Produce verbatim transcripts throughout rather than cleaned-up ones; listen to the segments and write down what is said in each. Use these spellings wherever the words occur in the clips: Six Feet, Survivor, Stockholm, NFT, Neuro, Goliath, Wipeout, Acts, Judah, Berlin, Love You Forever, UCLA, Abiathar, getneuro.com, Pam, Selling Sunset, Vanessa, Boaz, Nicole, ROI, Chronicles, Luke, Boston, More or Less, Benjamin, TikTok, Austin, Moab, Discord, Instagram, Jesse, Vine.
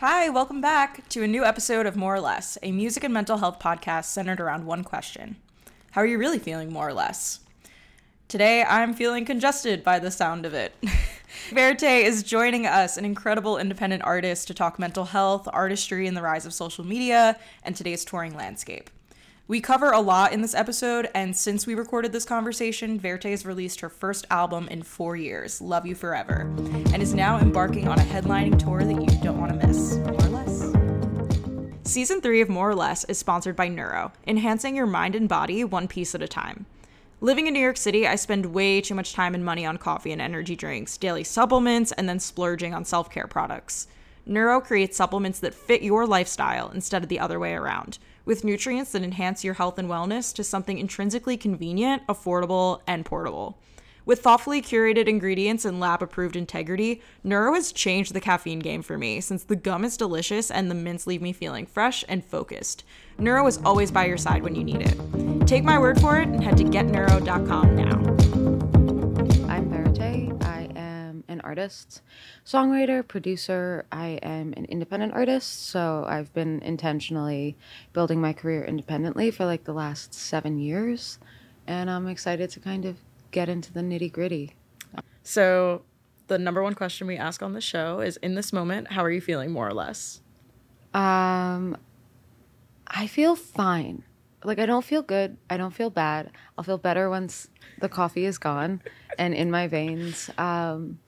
Hi, welcome back to a new episode of More or Less, a music and mental health podcast centered around one question. How are you really feeling, more or less? Today, I'm feeling congested by the sound of it. Verite is joining us, an incredible independent artist, to talk mental health, artistry, and the rise of social media, and today's touring landscape. We cover a lot in this episode, and since we recorded this conversation, Verite has released her first album in four years, Love You Forever, and is now embarking on a headlining tour that you don't want to miss, more or less. Season three of More or Less is sponsored by Neuro, enhancing your mind and body one piece at a time. Living in New York City, I spend way too much time and money on coffee and energy drinks, daily supplements, and then splurging on self-care products. Neuro creates supplements that fit your lifestyle instead of the other way around, with nutrients that enhance your health and wellness to something intrinsically convenient, affordable, and portable. With thoughtfully curated ingredients and lab-approved integrity, Neuro has changed the caffeine game for me, since the gum is delicious and the mints leave me feeling fresh and focused. Neuro is always by your side when you need it. Take my word for it and head to get neuro dot com now. I'm Verite. I am an artist, songwriter, producer. I am an independent artist, so I've been intentionally building my career independently for like the last seven years, and I'm excited to kind of get into the nitty gritty. So the number one question we ask on the show is, in this moment, how are you feeling, more or less? Um, I feel fine. Like, I don't feel good. I don't feel bad. I'll feel better once the coffee is gone and in my veins. Um,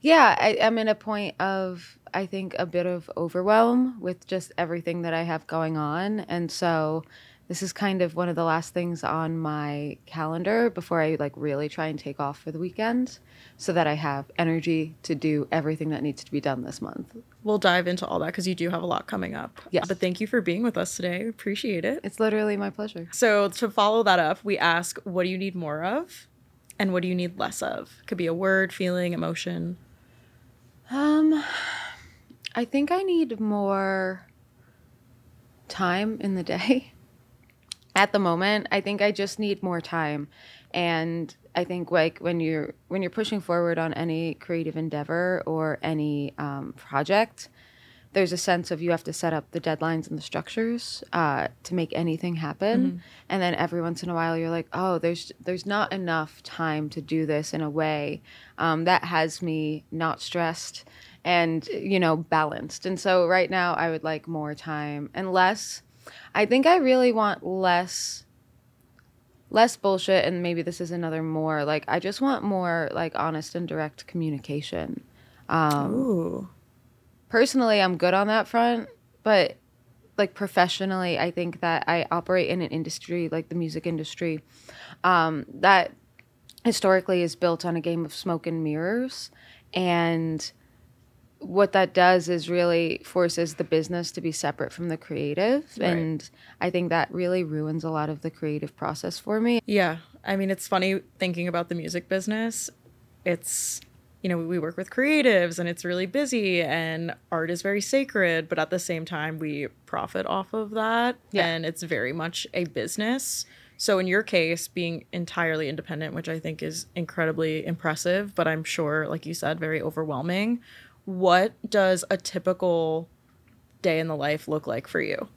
yeah, I, I'm in a point of, I think, a bit of overwhelm with just everything that I have going on. And so this is kind of one of the last things on my calendar before I like really try and take off for the weekend so that I have energy to do everything that needs to be done this month. We'll dive into all that because you do have a lot coming up. Yes. But thank you for being with us today. Appreciate it. It's literally my pleasure. So to follow that up, we ask, what do you need more of and what do you need less of? Could be a word, feeling, emotion. Um, I think I need more time in the day. At the moment, I think I just need more time. And I think like when you're when you're pushing forward on any creative endeavor or any um, project, there's a sense of you have to set up the deadlines and the structures uh, to make anything happen. Mm-hmm. And then every once in a while, you're like, oh, there's there's not enough time to do this in a way um, that has me not stressed and, you know, balanced. And so right now I would like more time and less. I think I really want less, less bullshit, and maybe this is another more, like, I just want more, like, honest and direct communication. Um, Ooh. Personally, I'm good on that front, but, like, professionally, I think that I operate in an industry, like the music industry, um, that historically is built on a game of smoke and mirrors, and what that does is really forces the business to be separate from the creative. Right. And I think that really ruins a lot of the creative process for me. Yeah. I mean, it's funny thinking about the music business. It's, you know, we work with creatives and it's really busy and art is very sacred, but at the same time, we profit off of that. Yeah. And it's very much a business. So in your case, being entirely independent, which I think is incredibly impressive, but I'm sure, like you said, very overwhelming. What does a typical day in the life look like for you?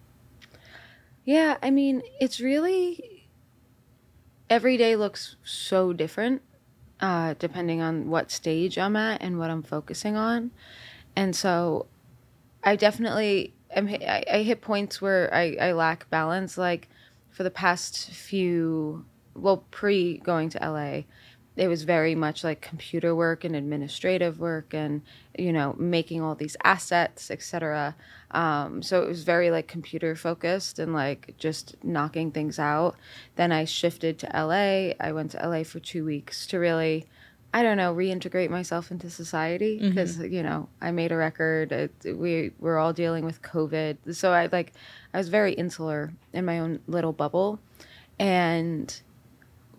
Yeah, I mean, it's really, every day looks so different uh, depending on what stage I'm at and what I'm focusing on. And so I definitely, am, I, I hit points where I, I lack balance. Like for the past few, well, pre going to L A, it was very much like computer work and administrative work and, you know, making all these assets, et cetera. Um, so it was very like computer focused and like just knocking things out. Then I shifted to L A. I went to L A for two weeks to really, I don't know, reintegrate myself into society because, mm-hmm. you know, I made a record. We were all dealing with COVID. So I like, I was very insular in my own little bubble. And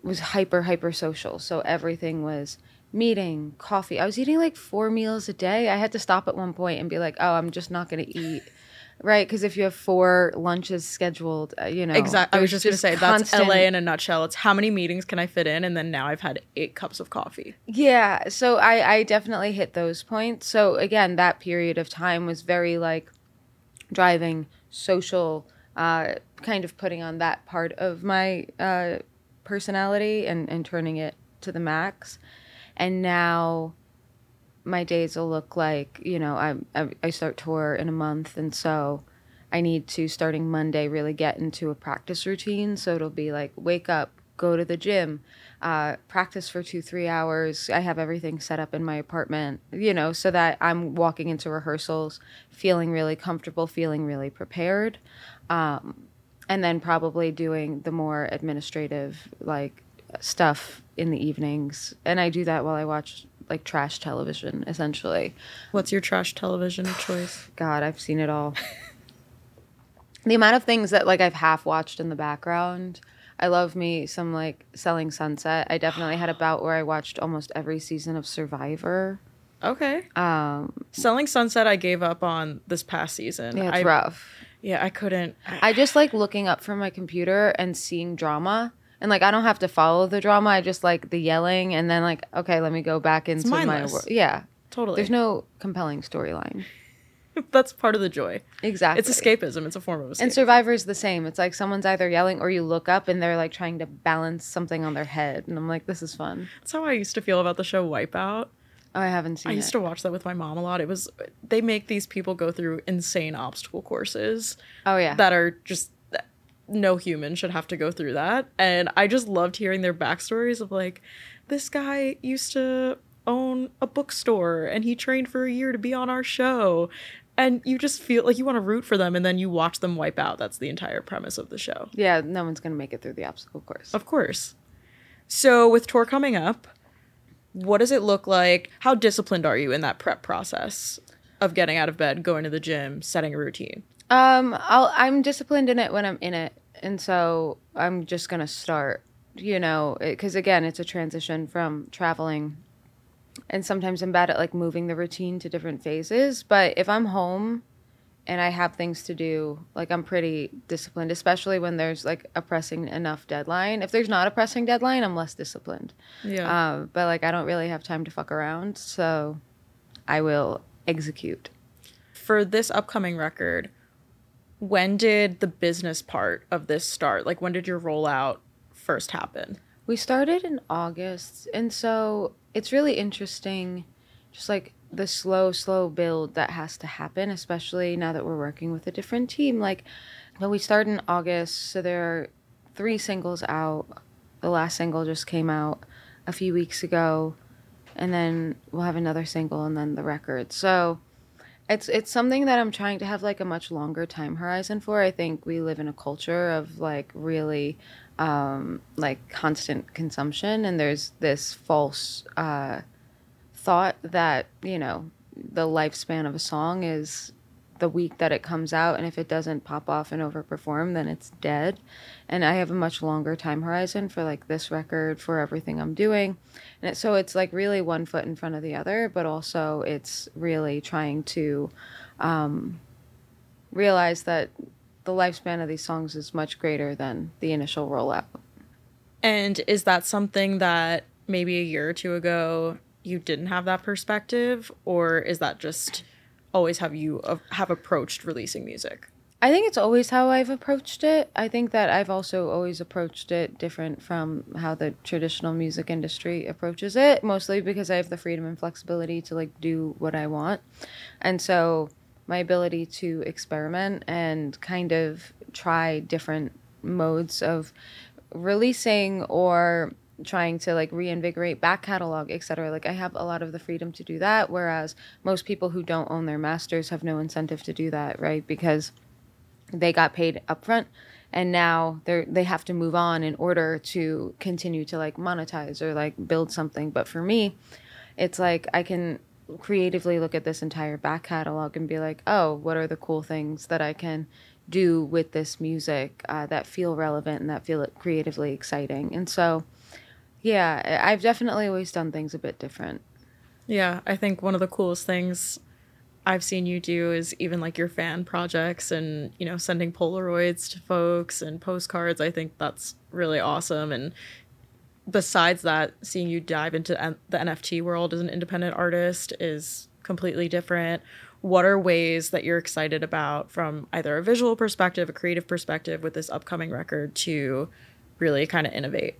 was hyper, hyper social. So everything was meeting, coffee. I was eating like four meals a day. I had to stop at one point and be like, oh, I'm just not going to eat Right, because if you have four lunches scheduled, uh, you know. Exactly. I was just going to say, constant... that's L A in a nutshell. It's how many meetings can I fit in? And then now I've had eight cups of coffee. Yeah, so I, I definitely hit those points. So again, that period of time was very like driving, social, uh, kind of putting on that part of my uh, personality and, and turning it to the max. And now... my days will look like, you know, I, I I start tour in a month, and so I need to, starting Monday, really get into a practice routine. So it'll be like, wake up, go to the gym, uh, practice for two, three hours. I have everything set up in my apartment, you know, so that I'm walking into rehearsals feeling really comfortable, feeling really prepared, um, and then probably doing the more administrative, like, stuff in the evenings. And I do that while I watch... like trash television, essentially. What's your trash television choice? God, I've seen it all. The amount of things that like I've half watched in the background. I love me some like Selling Sunset. I definitely had a bout where I watched almost every season of Survivor. Okay. Um, Selling Sunset I gave up on this past season. Yeah, it's I, rough. Yeah, I couldn't. I just like looking up from my computer and seeing drama. And, like, I don't have to follow the drama. I just, like, the yelling. And then, like, okay, let me go back into my world. Yeah. Totally. There's no compelling storyline. That's part of the joy. Exactly. It's escapism. It's a form of escapism. And Survivor is the same. It's, like, someone's either yelling or you look up and they're, like, trying to balance something on their head. And I'm like, this is fun. That's how I used to feel about the show Wipeout. Oh, I haven't seen it. I used it. to watch that with my mom a lot. It was, they make these people go through insane obstacle courses. Oh, yeah. That are just... no human should have to go through that. And I just loved hearing their backstories of like, this guy used to own a bookstore and he trained for a year to be on our show. And you just feel like you want to root for them, and then you watch them wipe out. That's the entire premise of the show. Yeah, no one's going to make it through the obstacle course. Of course. So with tour coming up, what does it look like? How disciplined are you in that prep process of getting out of bed, going to the gym, setting a routine? Um, I'll, I'm disciplined in it when I'm in it. And so I'm just going to start, you know, because again, it's a transition from traveling. And sometimes I'm bad at like moving the routine to different phases. But if I'm home and I have things to do, like I'm pretty disciplined, especially when there's like a pressing enough deadline. If there's not a pressing deadline, I'm less disciplined. Yeah. Uh, but like I don't really have time to fuck around. So I will execute. For this upcoming record, when did the business part of this start? Like, when did your rollout first happen? We started in August. And so it's really interesting, just like the slow, slow build that has to happen, especially now that we're working with a different team. Like, when we started in August, so there are three singles out. The last single just came out a few weeks ago. And then we'll have another single and then the record. So... It's it's something that I'm trying to have, like, a much longer time horizon for. I think we live in a culture of, like, really, um, like, constant consumption. And there's this false uh, thought that, you know, the lifespan of a song is the week that it comes out. And if it doesn't pop off and overperform, then it's dead. And I have a much longer time horizon for, like, this record, for everything I'm doing. And it, so it's, like, really one foot in front of the other, but also it's really trying to um, realize that the lifespan of these songs is much greater than the initial rollout. And is that something that maybe a year or two ago you didn't have that perspective, or is that just... always have you uh, have approached releasing music? I think it's always how I've approached it. I think that I've also always approached it different from how the traditional music industry approaches it, mostly because I have the freedom and flexibility to like do what I want. And so my ability to experiment and kind of try different modes of releasing or trying to like reinvigorate back catalog, et cetera. Like I have a lot of the freedom to do that, whereas most people who don't own their masters have no incentive to do that, right? Because they got paid upfront, and now they they have to move on in order to continue to like monetize or like build something. But for me, it's like I can creatively look at this entire back catalog and be like, oh, what are the cool things that I can do with this music uh, that feel relevant and that feel creatively exciting? And so yeah, I've definitely always done things a bit different. Yeah, I think one of the coolest things I've seen you do is even like your fan projects and, you know, sending Polaroids to folks and postcards. I think that's really awesome. And besides that, seeing you dive into the N F T world as an independent artist is completely different. What are ways that you're excited about from either a visual perspective, a creative perspective with this upcoming record to really kind of innovate?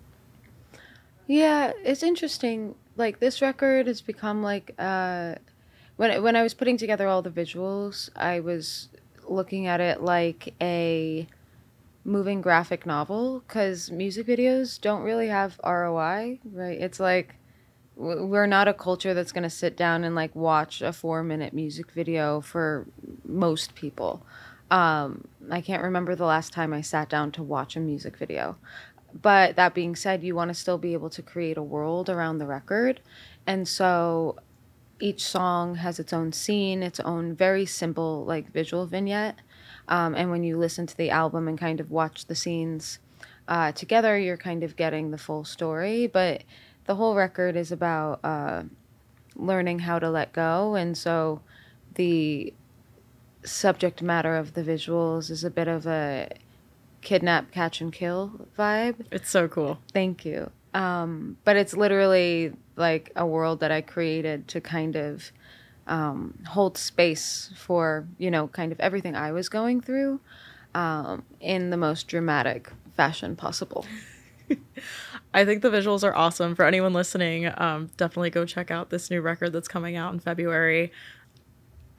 Yeah, it's interesting. Like this record has become like, uh, when, when I was putting together all the visuals, I was looking at it like a moving graphic novel, because music videos don't really have R O I, right? It's like, we're not a culture that's going to sit down and like watch a four minute music video for most people. Um, I can't remember the last time I sat down to watch a music video. But that being said, you want to still be able to create a world around the record. And so each song has its own scene, its own very simple like visual vignette. Um, and when you listen to the album and kind of watch the scenes uh, together, you're kind of getting the full story. But the whole record is about uh, learning how to let go. And so the subject matter of the visuals is a bit of a kidnap, catch and kill vibe. It's so cool. Thank you. Um, but it's literally like a world that I created to kind of um, hold space for, you know, kind of everything I was going through um, in the most dramatic fashion possible. I think the visuals are awesome. For anyone listening, um, definitely go check out this new record that's coming out in February.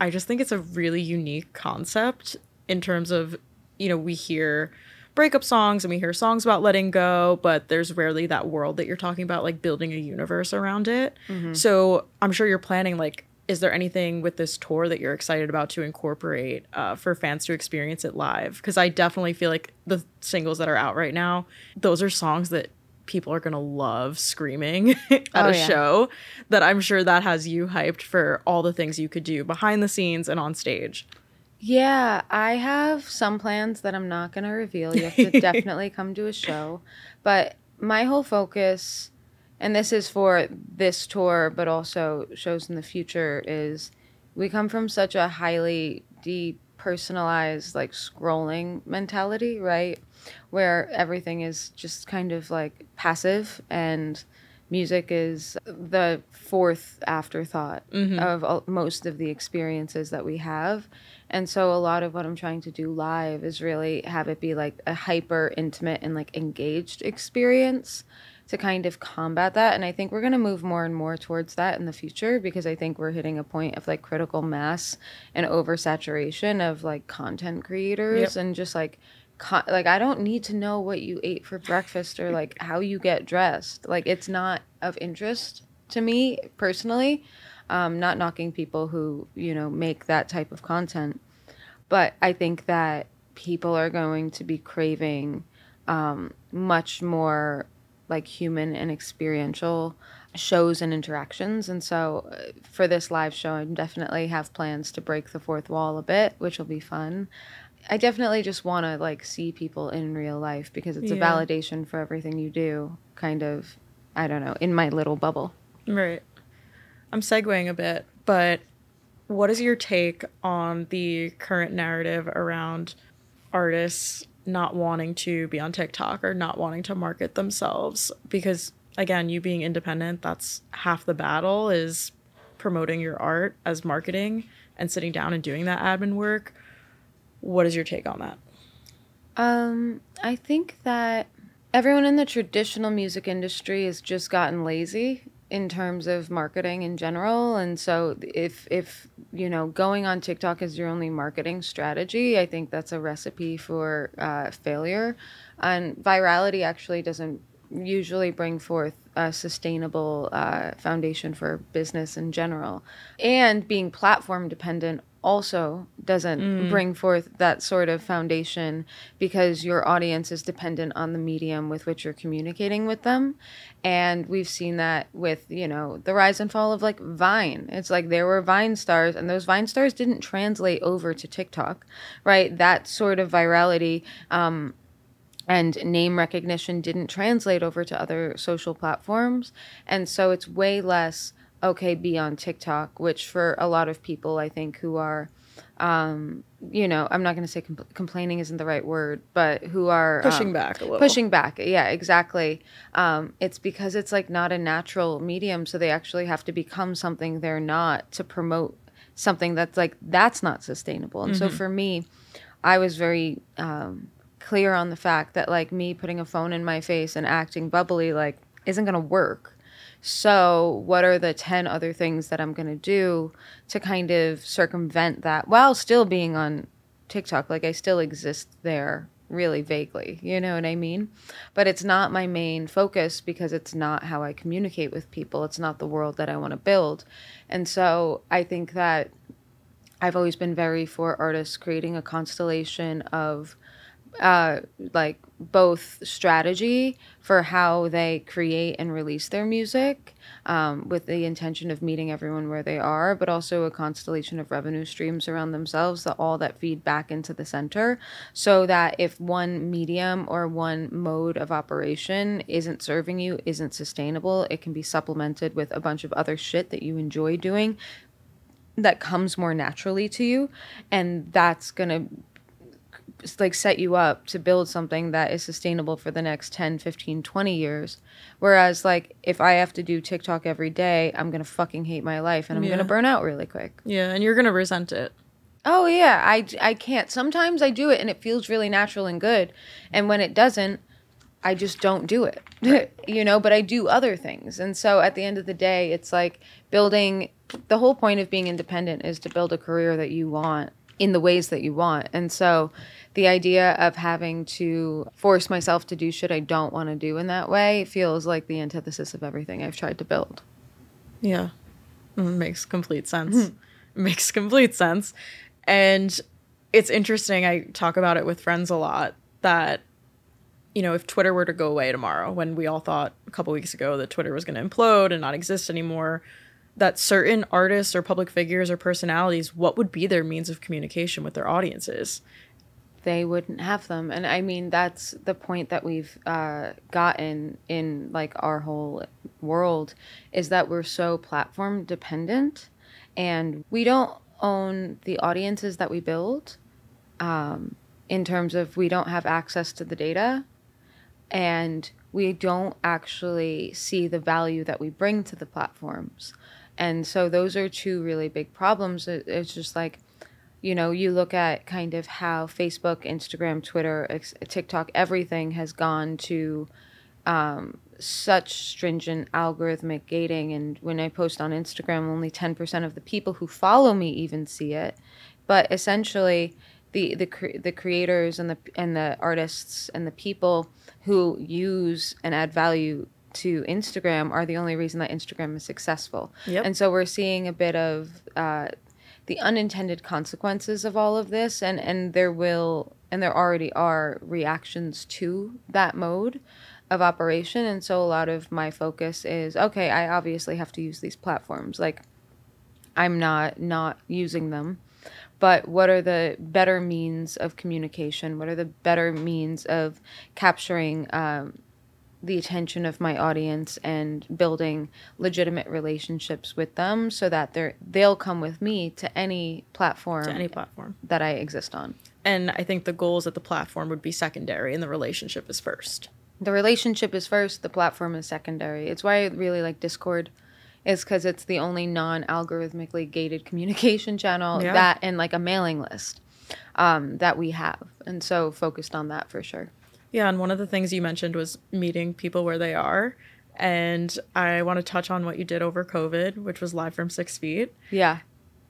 I just think it's a really unique concept in terms of, you know, we hear breakup songs and we hear songs about letting go, but there's rarely that world that you're talking about, like building a universe around it. Mm-hmm. So I'm sure you're planning, like, is there anything with this tour that you're excited about to incorporate uh, for fans to experience it live? Because I definitely feel like the singles that are out right now, those are songs that people are going to love screaming at oh, a yeah. show, that I'm sure that has you hyped for all the things you could do behind the scenes and on stage. Yeah, I have some plans that I'm not going to reveal. You have to definitely come to a show. But my whole focus, and this is for this tour, but also shows in the future, is we come from such a highly depersonalized, like scrolling mentality, right? Where everything is just kind of like passive and music is the fourth afterthought mm-hmm. of all, most of the experiences that we have. And so a lot of what I'm trying to do live is really have it be like a hyper intimate and like engaged experience to kind of combat that. And I think we're going to move more and more towards that in the future, because I think we're hitting a point of like critical mass and oversaturation of like content creators. Yep. And just like, con- like, I don't need to know what you ate for breakfast or like how you get dressed. Like, it's not of interest to me personally. Um, not knocking people who, you know, make that type of content. But I think that people are going to be craving um, much more like human and experiential shows and interactions. And so for this live show, I definitely have plans to break the fourth wall a bit, which will be fun. I definitely just want to like see people in real life, because it's yeah. a validation for everything you do, kind of, I don't know, in my little bubble. Right. I'm segueing a bit, but what is your take on the current narrative around artists not wanting to be on TikTok or not wanting to market themselves? Because again, you being independent, that's half the battle, is promoting your art as marketing and sitting down and doing that admin work. What is your take on that? Um, I think that everyone in the traditional music industry has just gotten lazy in terms of marketing in general. And so if, if you know, going on TikTok is your only marketing strategy, I think that's a recipe for uh, failure. And virality actually doesn't usually bring forth a sustainable uh, foundation for business in general. And being platform dependent also doesn't mm. bring forth that sort of foundation, because your audience is dependent on the medium with which you're communicating with them. And we've seen that with, you know, the rise and fall of like Vine. It's like there were Vine stars, and those Vine stars didn't translate over to TikTok, right? That sort of virality um, and name recognition didn't translate over to other social platforms. And so it's way less okay, be on TikTok, which for a lot of people, I think, who are, um, you know, I'm not going to say compl- complaining isn't the right word, but who are pushing um, back a little. Pushing back. Yeah, exactly. Um, it's because it's like not a natural medium. So they actually have to become something they're not to promote something that's like, that's not sustainable. And mm-hmm. so for me, I was very um, clear on the fact that like me putting a phone in my face and acting bubbly, like isn't going to work. So what are the ten other things that I'm going to do to kind of circumvent that while still being on TikTok? Like I still exist there really vaguely, you know what I mean? But it's not my main focus because it's not how I communicate with people. It's not the world that I want to build. And so I think that I've always been very for artists creating a constellation of uh like both strategy for how they create and release their music um with the intention of meeting everyone where they are, but also a constellation of revenue streams around themselves that all that feed back into the center, so that if one medium or one mode of operation isn't serving you, isn't sustainable, it can be supplemented with a bunch of other shit that you enjoy doing that comes more naturally to you, and that's gonna like set you up to build something that is sustainable for the next ten, fifteen, twenty years. Whereas like if I have to do TikTok every day, I'm going to fucking hate my life and I'm yeah. going to burn out really quick. Yeah. And you're going to resent it. Oh yeah. I, I can't. Sometimes I do it and it feels really natural and good. And when it doesn't, I just don't do it, right. you know, but I do other things. And so at the end of the day, it's like building, the whole point of being independent is to build a career that you want in the ways that you want. And so the idea of having to force myself to do shit I don't want to do in that way feels like the antithesis of everything I've tried to build. Yeah. Makes complete sense. Mm-hmm. Makes complete sense. And it's interesting. I talk about it with friends a lot that, you know, if Twitter were to go away tomorrow, when we all thought a couple weeks ago that Twitter was going to implode and not exist anymore, that certain artists or public figures or personalities, what would be their means of communication with their audiences? They wouldn't have them. And I mean, that's the point that we've uh, gotten in like our whole world, is that we're so platform dependent and we don't own the audiences that we build um, in terms of we don't have access to the data and we don't actually see the value that we bring to the platforms. And so those are two really big problems. It's just like, you know, you look at kind of how Facebook, Instagram, Twitter, TikTok, everything has gone to um, such stringent algorithmic gating. And when I post on Instagram, only ten percent of the people who follow me even see it. But essentially, the the cre- the creators and the and the artists and the people who use and add value to Instagram are the only reason that Instagram is successful. Yep. And so we're seeing a bit of uh, the unintended consequences of all of this, and, and there will and there already are reactions to that mode of operation. And so a lot of my focus is, okay, I obviously have to use these platforms. Like I'm not not using them. But what are the better means of communication? What are the better means of capturing um, the attention of my audience and building legitimate relationships with them so that they're, they'll come with me to any platform, to any platform that I exist on? And I think the goals at the platform would be secondary and the relationship is first. The relationship is first. The platform is secondary. It's why I really like Discord. Is because it's the only non-algorithmically gated communication channel yeah. that and like a mailing list um, that we have. And so focused on that for sure. Yeah. And one of the things you mentioned was meeting people where they are. And I want to touch on what you did over COVID, which was live from Six Feet. Yeah.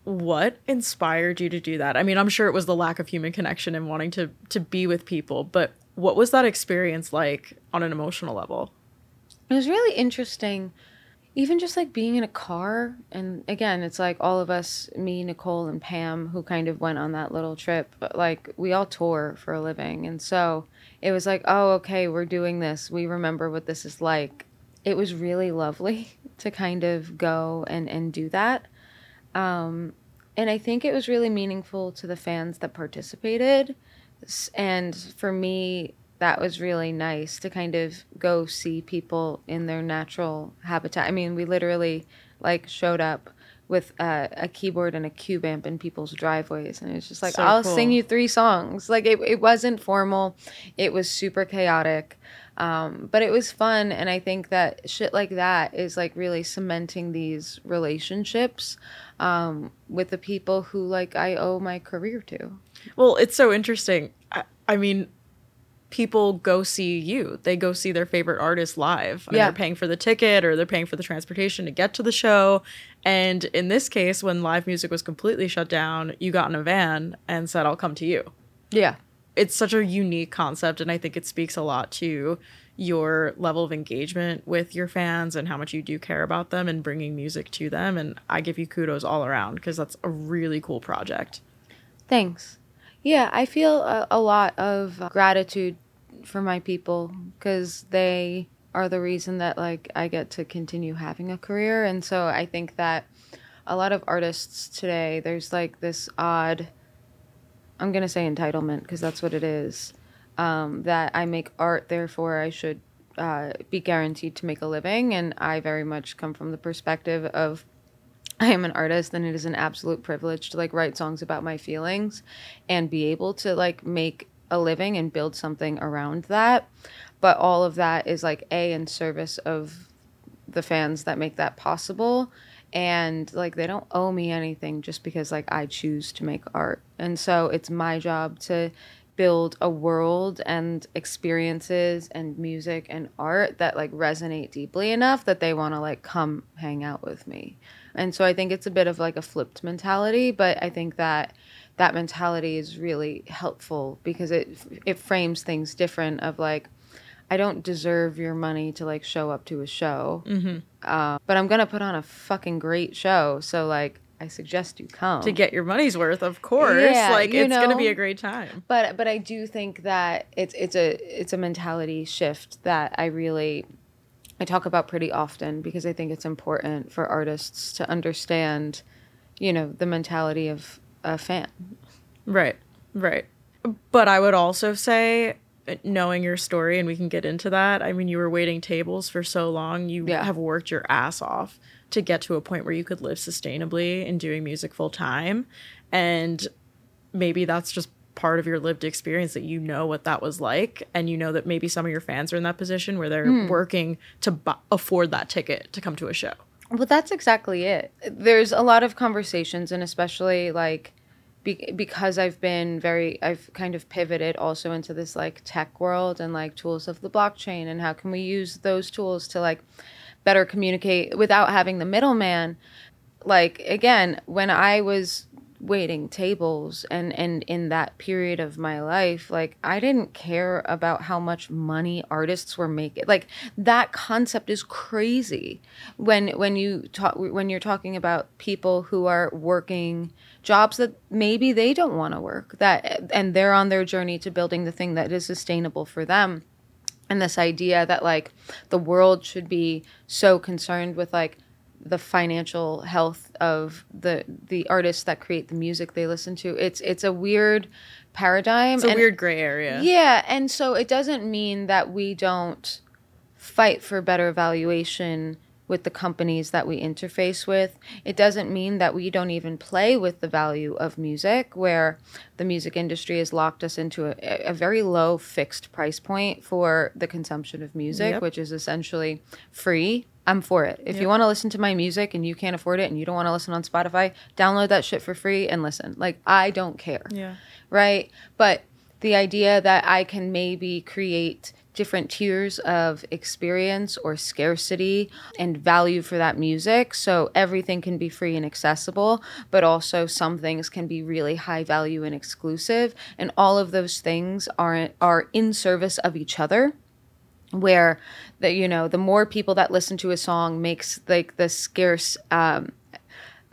What inspired you to do that? I mean, I'm sure it was the lack of human connection and wanting to to be with people. But what was that experience like on an emotional level? It was really interesting. Even just like being in a car, and again, it's like all of us, me, Nicole, and Pam, who kind of went on that little trip, but like we all tour for a living. And so it was like, oh, okay, we're doing this. We remember what this is like. It was really lovely to kind of go and, and do that. Um, and I think it was really meaningful to the fans that participated. And for me, that was really nice to kind of go see people in their natural habitat. I mean, we literally like showed up with uh, a keyboard and a cube amp in people's driveways. And it's just like, so I'll cool. sing you three songs. Like it, it wasn't formal. It was super chaotic. Um, but it was fun. And I think that shit like that is like really cementing these relationships um, with the people who like I owe my career to. Well, it's so interesting. I, I mean, people go see you. They go see their favorite artist live. Yeah. They're paying for the ticket or they're paying for the transportation to get to the show. And in this case, when live music was completely shut down, you got in a van and said, I'll come to you. Yeah. It's such a unique concept, and I think it speaks a lot to your level of engagement with your fans and how much you do care about them and bringing music to them. And I give you kudos all around because that's a really cool project. Thanks. Yeah, I feel a, a lot of gratitude for my people because they are the reason that like I get to continue having a career. And so I think that a lot of artists today, there's like this odd... I'm going to say entitlement because that's what it is, um, that I make art, therefore I should uh, be guaranteed to make a living. And I very much come from the perspective of I am an artist and it is an absolute privilege to like write songs about my feelings and be able to like make a living and build something around that. But all of that is like A, in service of the fans that make that possible. And like they don't owe me anything just because like I choose to make art. And so it's my job to build a world and experiences and music and art that like resonate deeply enough that they want to like come hang out with me. And so I think it's a bit of like a flipped mentality, but I think that that mentality is really helpful because it it frames things different of like, I don't deserve your money to like show up to a show, mm-hmm. uh, but I'm going to put on a fucking great show. So like, I suggest you come to get your money's worth. Of course. Yeah, like it's going to be a great time. But, but I do think that it's, it's a, it's a mentality shift that I really, I talk about pretty often because I think it's important for artists to understand, you know, the mentality of a fan. Right. Right. But I would also say, knowing your story, and we can get into that. I mean, you were waiting tables for so long. You yeah. have worked your ass off to get to a point where you could live sustainably and doing music full time. And maybe that's just part of your lived experience that you know what that was like. And you know that maybe some of your fans are in that position where they're mm. working to bu- afford that ticket to come to a show. Well, that's exactly it. There's a lot of conversations, and especially like Be- because I've been very, I've kind of pivoted also into this like tech world and like tools of the blockchain and how can we use those tools to like better communicate without having the middleman. Like, again, when I was waiting tables and, and in that period of my life, like I didn't care about how much money artists were making. Like that concept is crazy when, when you talk, when you're talking about people who are working jobs that maybe they don't want to work, that and they're on their journey to building the thing that is sustainable for them. And this idea that like the world should be so concerned with like the financial health of the the artists that create the music they listen to, it's it's a weird paradigm. It's a and, weird gray area. Yeah, and so it doesn't mean that we don't fight for better valuation with the companies that we interface with. It doesn't mean that we don't even play with the value of music, where the music industry has locked us into a, a very low fixed price point for the consumption of music, yep. which is essentially free. I'm for it. If yep. you want to listen to my music and you can't afford it and you don't want to listen on Spotify, download that shit for free and listen. Like, I don't care. Yeah. Right? But the idea that I can maybe create different tiers of experience or scarcity and value for that music. So everything can be free and accessible, but also some things can be really high value and exclusive. And all of those things are, are in service of each other, where the, you know, the more people that listen to a song makes like the scarce um,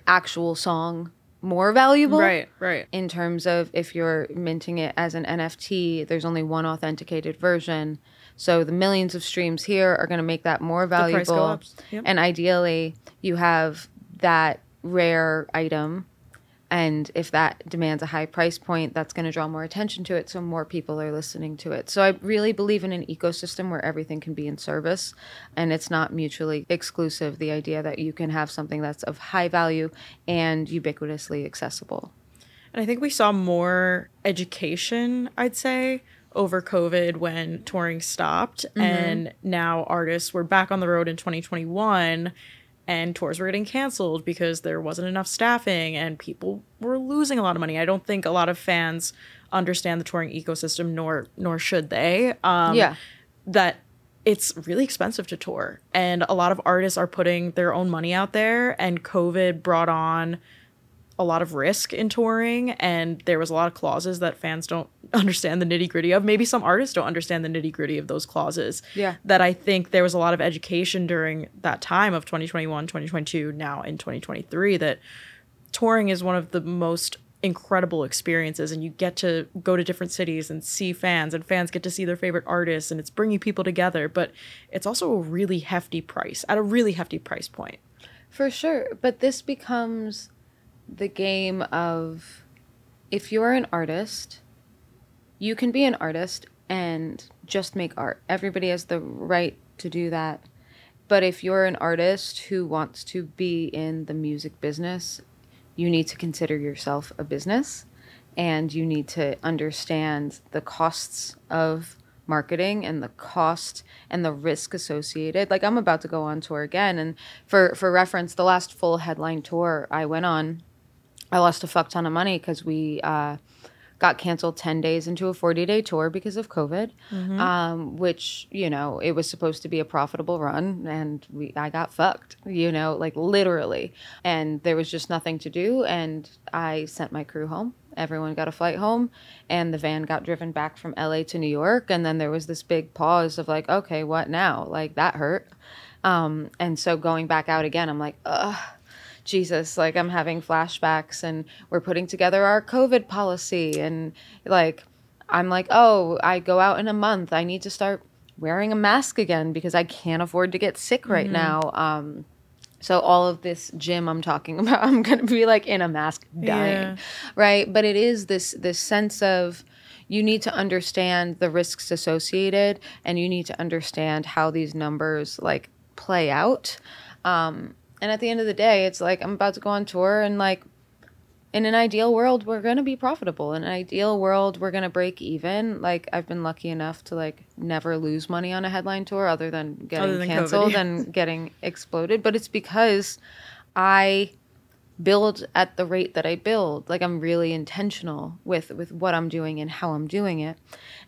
actual song more valuable. Right, right. In terms of if you're minting it as an N F T, there's only one authenticated version. So the millions of streams here are going to make that more valuable. The price go up. Yep. And ideally, you have that rare item And if that demands a high price point, that's going to draw more attention to it, so more people are listening to it. So I really believe in an ecosystem where everything can be in service, and it's not mutually exclusive, the idea that you can have something that's of high value and ubiquitously accessible. And I think we saw more education, I'd say, over COVID when touring stopped, mm-hmm. and now artists were back on the road in twenty twenty-one, and tours were getting canceled because there wasn't enough staffing and people were losing a lot of money. I don't think a lot of fans understand the touring ecosystem, nor nor should they. Um, yeah. That it's really expensive to tour. And a lot of artists are putting their own money out there. And COVID brought on a lot of risk in touring. And there was a lot of clauses that fans don't understand the nitty-gritty of. Maybe some artists don't understand the nitty-gritty of those clauses. Yeah. That I think there was a lot of education during that time of twenty twenty-one, twenty twenty-two, now in twenty twenty-three, that touring is one of the most incredible experiences, and you get to go to different cities and see fans, and fans get to see their favorite artists, and it's bringing people together, but it's also a really hefty price, at a really hefty price point. For sure. But this becomes the game of, if you're an artist, you can be an artist and just make art. Everybody has the right to do that. But if you're an artist who wants to be in the music business, you need to consider yourself a business, and you need to understand the costs of marketing and the cost and the risk associated. Like, I'm about to go on tour again. And for, for reference, the last full headline tour I went on, I lost a fuck ton of money because we... Uh, got canceled ten days into a forty-day tour because of COVID, mm-hmm. um, which, you know, it was supposed to be a profitable run, and we I got fucked, you know, like literally. And there was just nothing to do, and I sent my crew home. Everyone got a flight home, and the van got driven back from L A to New York, and then there was this big pause of like, okay, what now? Like, that hurt. Um, and so going back out again, I'm like, ugh. Jesus, like, I'm having flashbacks, and we're putting together our COVID policy, and like, I'm like, oh, I go out in a month. I need to start wearing a mask again because I can't afford to get sick right mm-hmm. now. Um, so all of this gym I'm talking about, I'm going to be like in a mask dying, yeah. right? But it is this this sense of, you need to understand the risks associated, and you need to understand how these numbers like play out. Um And at the end of the day, it's like, I'm about to go on tour, and like, in an ideal world, we're going to be profitable. In an ideal world, we're going to break even. Like, I've been lucky enough to like never lose money on a headline tour other than getting other than canceled COVID, yeah. and getting exploded. But it's because I build at the rate that I build. Like, I'm really intentional with, with what I'm doing and how I'm doing it.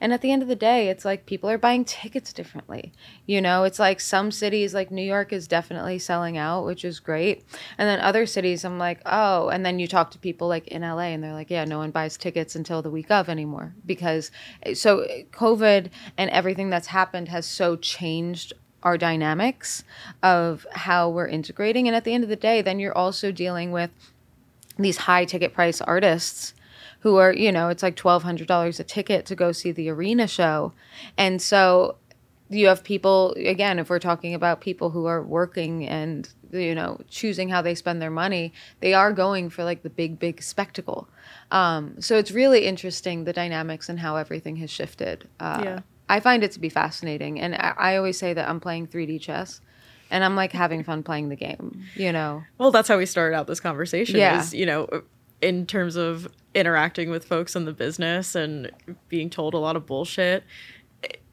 And at the end of the day, it's like, people are buying tickets differently. You know, it's like some cities, like New York is definitely selling out, which is great. And then other cities, I'm like, oh, and then you talk to people like in L A, and they're like, yeah, no one buys tickets until the week of anymore. Because so COVID and everything that's happened has so changed our dynamics of how we're integrating. And at the end of the day, then you're also dealing with these high ticket price artists who are, you know, it's like twelve hundred dollars a ticket to go see the arena show. And so you have people, again, if we're talking about people who are working and, you know, choosing how they spend their money, they are going for like the big, big spectacle. Um, so it's really interesting, the dynamics and how everything has shifted. Uh, yeah. I find it to be fascinating. And I, I always say that I'm playing three D chess, and I'm like having fun playing the game, you know? Well, that's how we started out this conversation, yeah. is, you know, in terms of interacting with folks in the business and being told a lot of bullshit.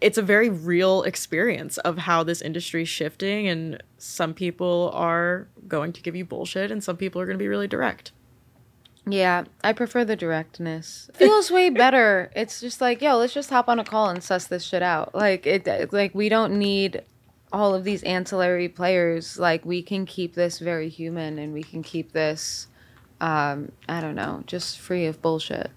It's a very real experience of how this industry is shifting, and some people are going to give you bullshit, and some people are going to be really direct. Yeah, I prefer the directness. Feels way better. It's just like, yo, let's just hop on a call and suss this shit out. Like, it, like, we don't need all of these ancillary players. Like, we can keep this very human, and we can keep this, um, I don't know, just free of bullshit.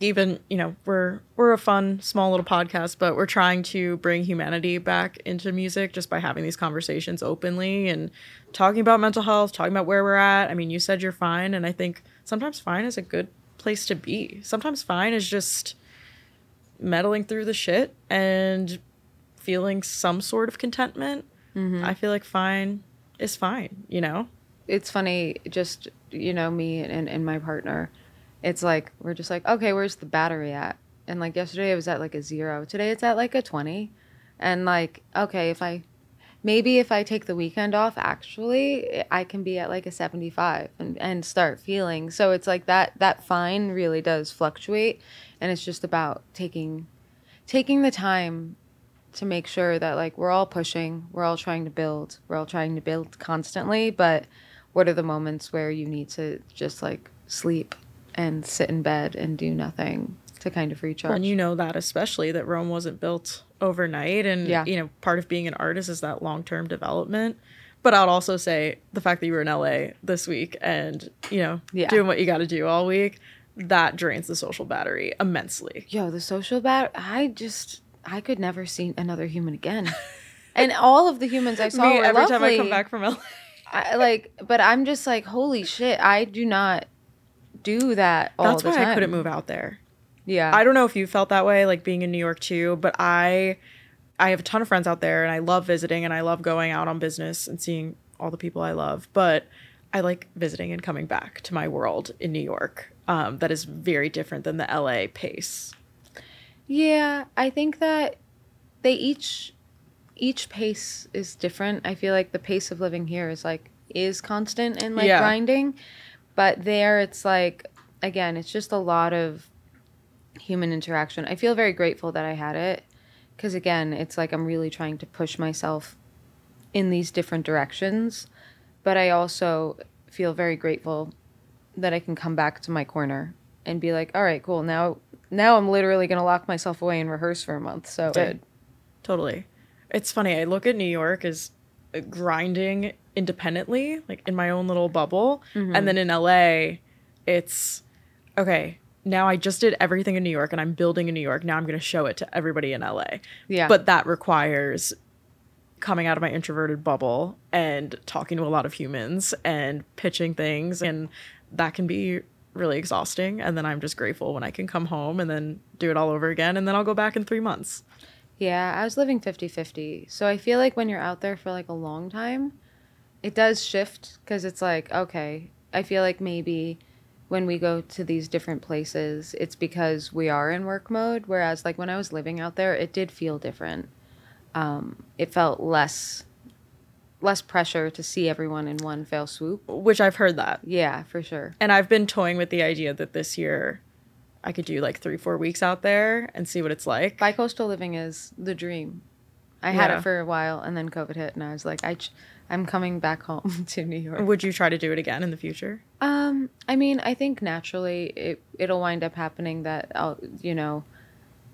Even, you know, we're we're a fun, small little podcast, but we're trying to bring humanity back into music just by having these conversations openly and talking about mental health, talking about where we're at. I mean, you said you're fine, and I think sometimes fine is a good place to be. Sometimes fine is just meddling through the shit and feeling some sort of contentment. Mm-hmm. I feel like fine is fine, you know? It's funny, just you know, me and, and my partner, it's like, we're just like, okay, where's the battery at? And like yesterday it was at like a zero. Today it's at like a twenty. And like, okay, if I, maybe if I take the weekend off, actually, I can be at like a seventy-five and, and start feeling. So it's like that, that fine really does fluctuate. And it's just about taking, taking the time to make sure that like, we're all pushing, we're all trying to build, we're all trying to build constantly, but what are the moments where you need to just like sleep and sit in bed and do nothing to kind of recharge? And you know that especially that Rome wasn't built overnight. And, yeah. you know, part of being an artist is that long-term development. But I'll also say the fact that you were in L A this week and, you know, yeah. doing what you got to do all week, that drains the social battery immensely. Yo, the social battery, I just, I could never see another human again. And all of the humans I saw Me, were every lovely. Time I come back from L A. I, like, but I'm just like, holy shit, I do not do that all That's the time. That's why I couldn't move out there. Yeah. I don't know if you felt that way, like being in New York too, but I I have a ton of friends out there and I love visiting and I love going out on business and seeing all the people I love. But I like visiting and coming back to my world in New York. Um, that is very different than the L A pace. Yeah, I think that they each each pace is different. I feel like the pace of living here is like is constant and like yeah. grinding. But there it's like, again, it's just a lot of human interaction. I feel very grateful that I had it because, again, it's like I'm really trying to push myself in these different directions. But I also feel very grateful that I can come back to my corner and be like, all right, cool. Now now I'm literally going to lock myself away and rehearse for a month. So Dude, it, totally. It's funny. I look at New York as grinding independently, like in my own little bubble. Mm-hmm. And then in L A, it's, okay, now I just did everything in New York and I'm building in New York. Now I'm going to show it to everybody in L A. Yeah. But that requires coming out of my introverted bubble and talking to a lot of humans and pitching things. And that can be really exhausting. And then I'm just grateful when I can come home and then do it all over again. And then I'll go back in three months. Yeah, I was living fifty-fifty. So I feel like when you're out there for like a long time, it does shift because it's like, okay, I feel like maybe when we go to these different places, it's because we are in work mode. Whereas like when I was living out there, it did feel different. Um, it felt less, less pressure to see everyone in one fell swoop. Which I've heard that. Yeah, for sure. And I've been toying with the idea that this year I could do like three, four weeks out there and see what it's like. Bicoastal living is the dream. I had yeah. it for a while and then COVID hit and I was like, I ch- I'm coming back home to New York. Would you try to do it again in the future? Um, I mean, I think naturally it, it'll wind up happening that, I'll, you know,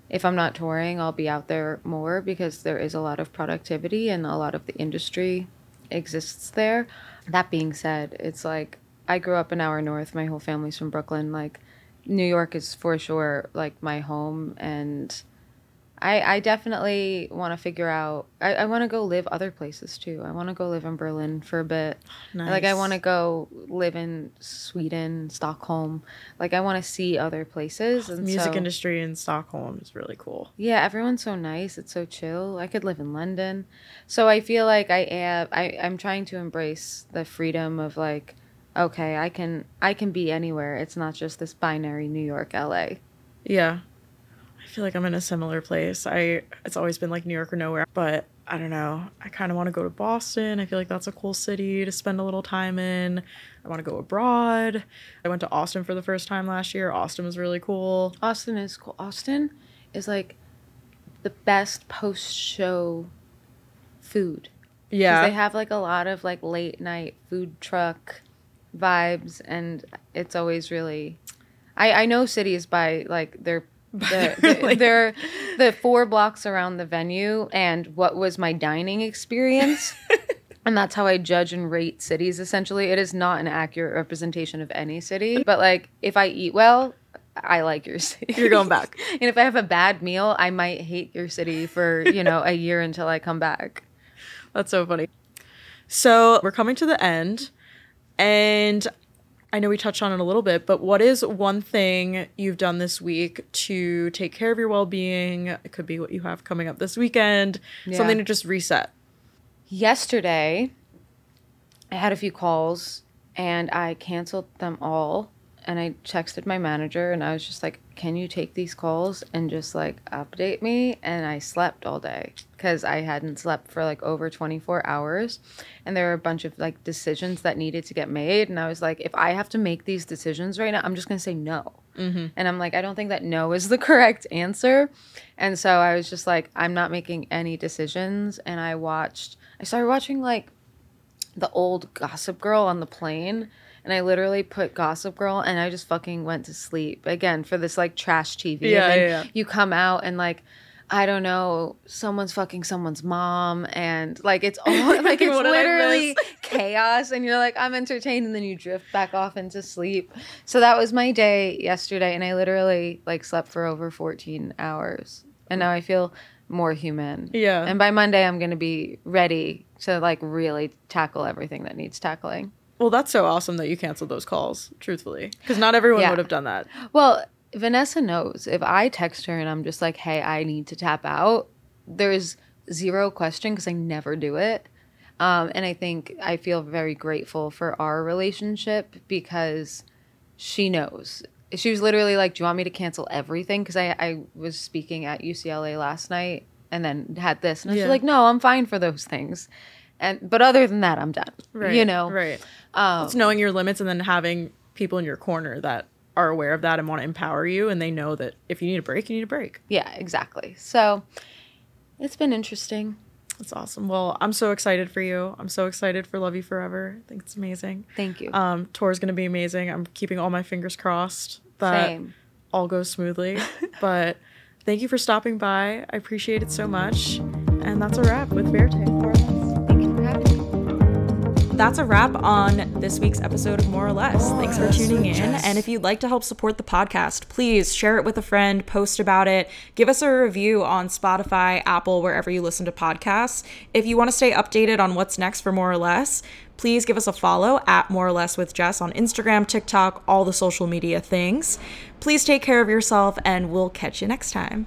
if I'm not touring, I'll be out there more because there is a lot of productivity and a lot of the industry exists there. That being said, it's like I grew up an hour north. My whole family's from Brooklyn. Like New York is for sure like my home and I, I definitely want to figure out, I, I want to go live other places too. I want to go live in Berlin for a bit. Nice. Like I want to go live in Sweden, Stockholm. Like I want to see other places. And the music so, industry in Stockholm is really cool. Yeah, everyone's so nice. It's so chill. I could live in London. So I feel like I am, I, I'm trying to embrace the freedom of like, okay, I can, I can be anywhere. It's not just this binary New York, L A. Yeah. I feel like I'm in a similar place. I it's always been like New York or nowhere, but I don't know. I kind of want to go to Boston. I feel like that's a cool city to spend a little time in. I want to go abroad. I went to Austin for the first time last year. Austin was really cool. Austin is cool. Austin is like the best post-show food. Yeah. Because they have like a lot of like late night food truck vibes and it's always really, I, I know cities by like their The, the, they're the four blocks around the venue and what was my dining experience. And that's how I judge and rate cities, essentially. It is not an accurate representation of any city. But, like, if I eat well, I like your city. You're going back. And if I have a bad meal, I might hate your city for, you know, a year until I come back. That's so funny. So we're coming to the end. And I know we touched on it a little bit, but what is one thing you've done this week to take care of your well-being? It could be what you have coming up this weekend, yeah. something to just reset. Yesterday, I had a few calls and I canceled them all. And I texted my manager and I was just like, can you take these calls and just like update me? And I slept all day because I hadn't slept for like over twenty-four hours. And there were a bunch of like decisions that needed to get made. And I was like, if I have to make these decisions right now, I'm just going to say no. Mm-hmm. And I'm like, I don't think that no is the correct answer. And so I was just like, I'm not making any decisions. And I watched, I started watching like the old Gossip Girl on the plane. And I literally put Gossip Girl and I just fucking went to sleep again for this like trash T V. Yeah, and then yeah, yeah. You come out and like, I don't know, someone's fucking someone's mom and like it's all like it's literally chaos and you're like, I'm entertained, and then you drift back off into sleep. So that was my day yesterday, and I literally like slept for over fourteen hours. And now I feel more human. Yeah. And by Monday I'm gonna be ready to like really tackle everything that needs tackling. Well, that's so awesome that you canceled those calls, truthfully, because not everyone yeah. would have done that. Well, Vanessa knows if I text her and I'm just like, hey, I need to tap out, there's zero question because I never do it. Um, and I think I feel very grateful for our relationship because she knows. She was literally like, do you want me to cancel everything? Because I, I was speaking at U C L A last night and then had this. And I was yeah. like, no, I'm fine for those things. And but other than that, I'm done. Right, you know, right. Um, it's knowing your limits and then having people in your corner that are aware of that and want to empower you, and they know that if you need a break, you need a break. Yeah, exactly. So it's been interesting. That's awesome. Well, I'm so excited for you. I'm so excited for Love You Forever. I think it's amazing. Thank you. Um, tour is going to be amazing. I'm keeping all my fingers crossed that Same. all goes smoothly. But thank you for stopping by. I appreciate it so much. And that's a wrap with Verite. That's a wrap on this week's episode of More or Less. Thanks for tuning in. And if you'd like to help support the podcast, please share it with a friend, post about it, give us a review on Spotify, Apple, wherever you listen to podcasts. If you want to stay updated on what's next for More or Less, please give us a follow at More or Less with Jess on Instagram, TikTok, all the social media things. Please take care of yourself, and we'll catch you next time.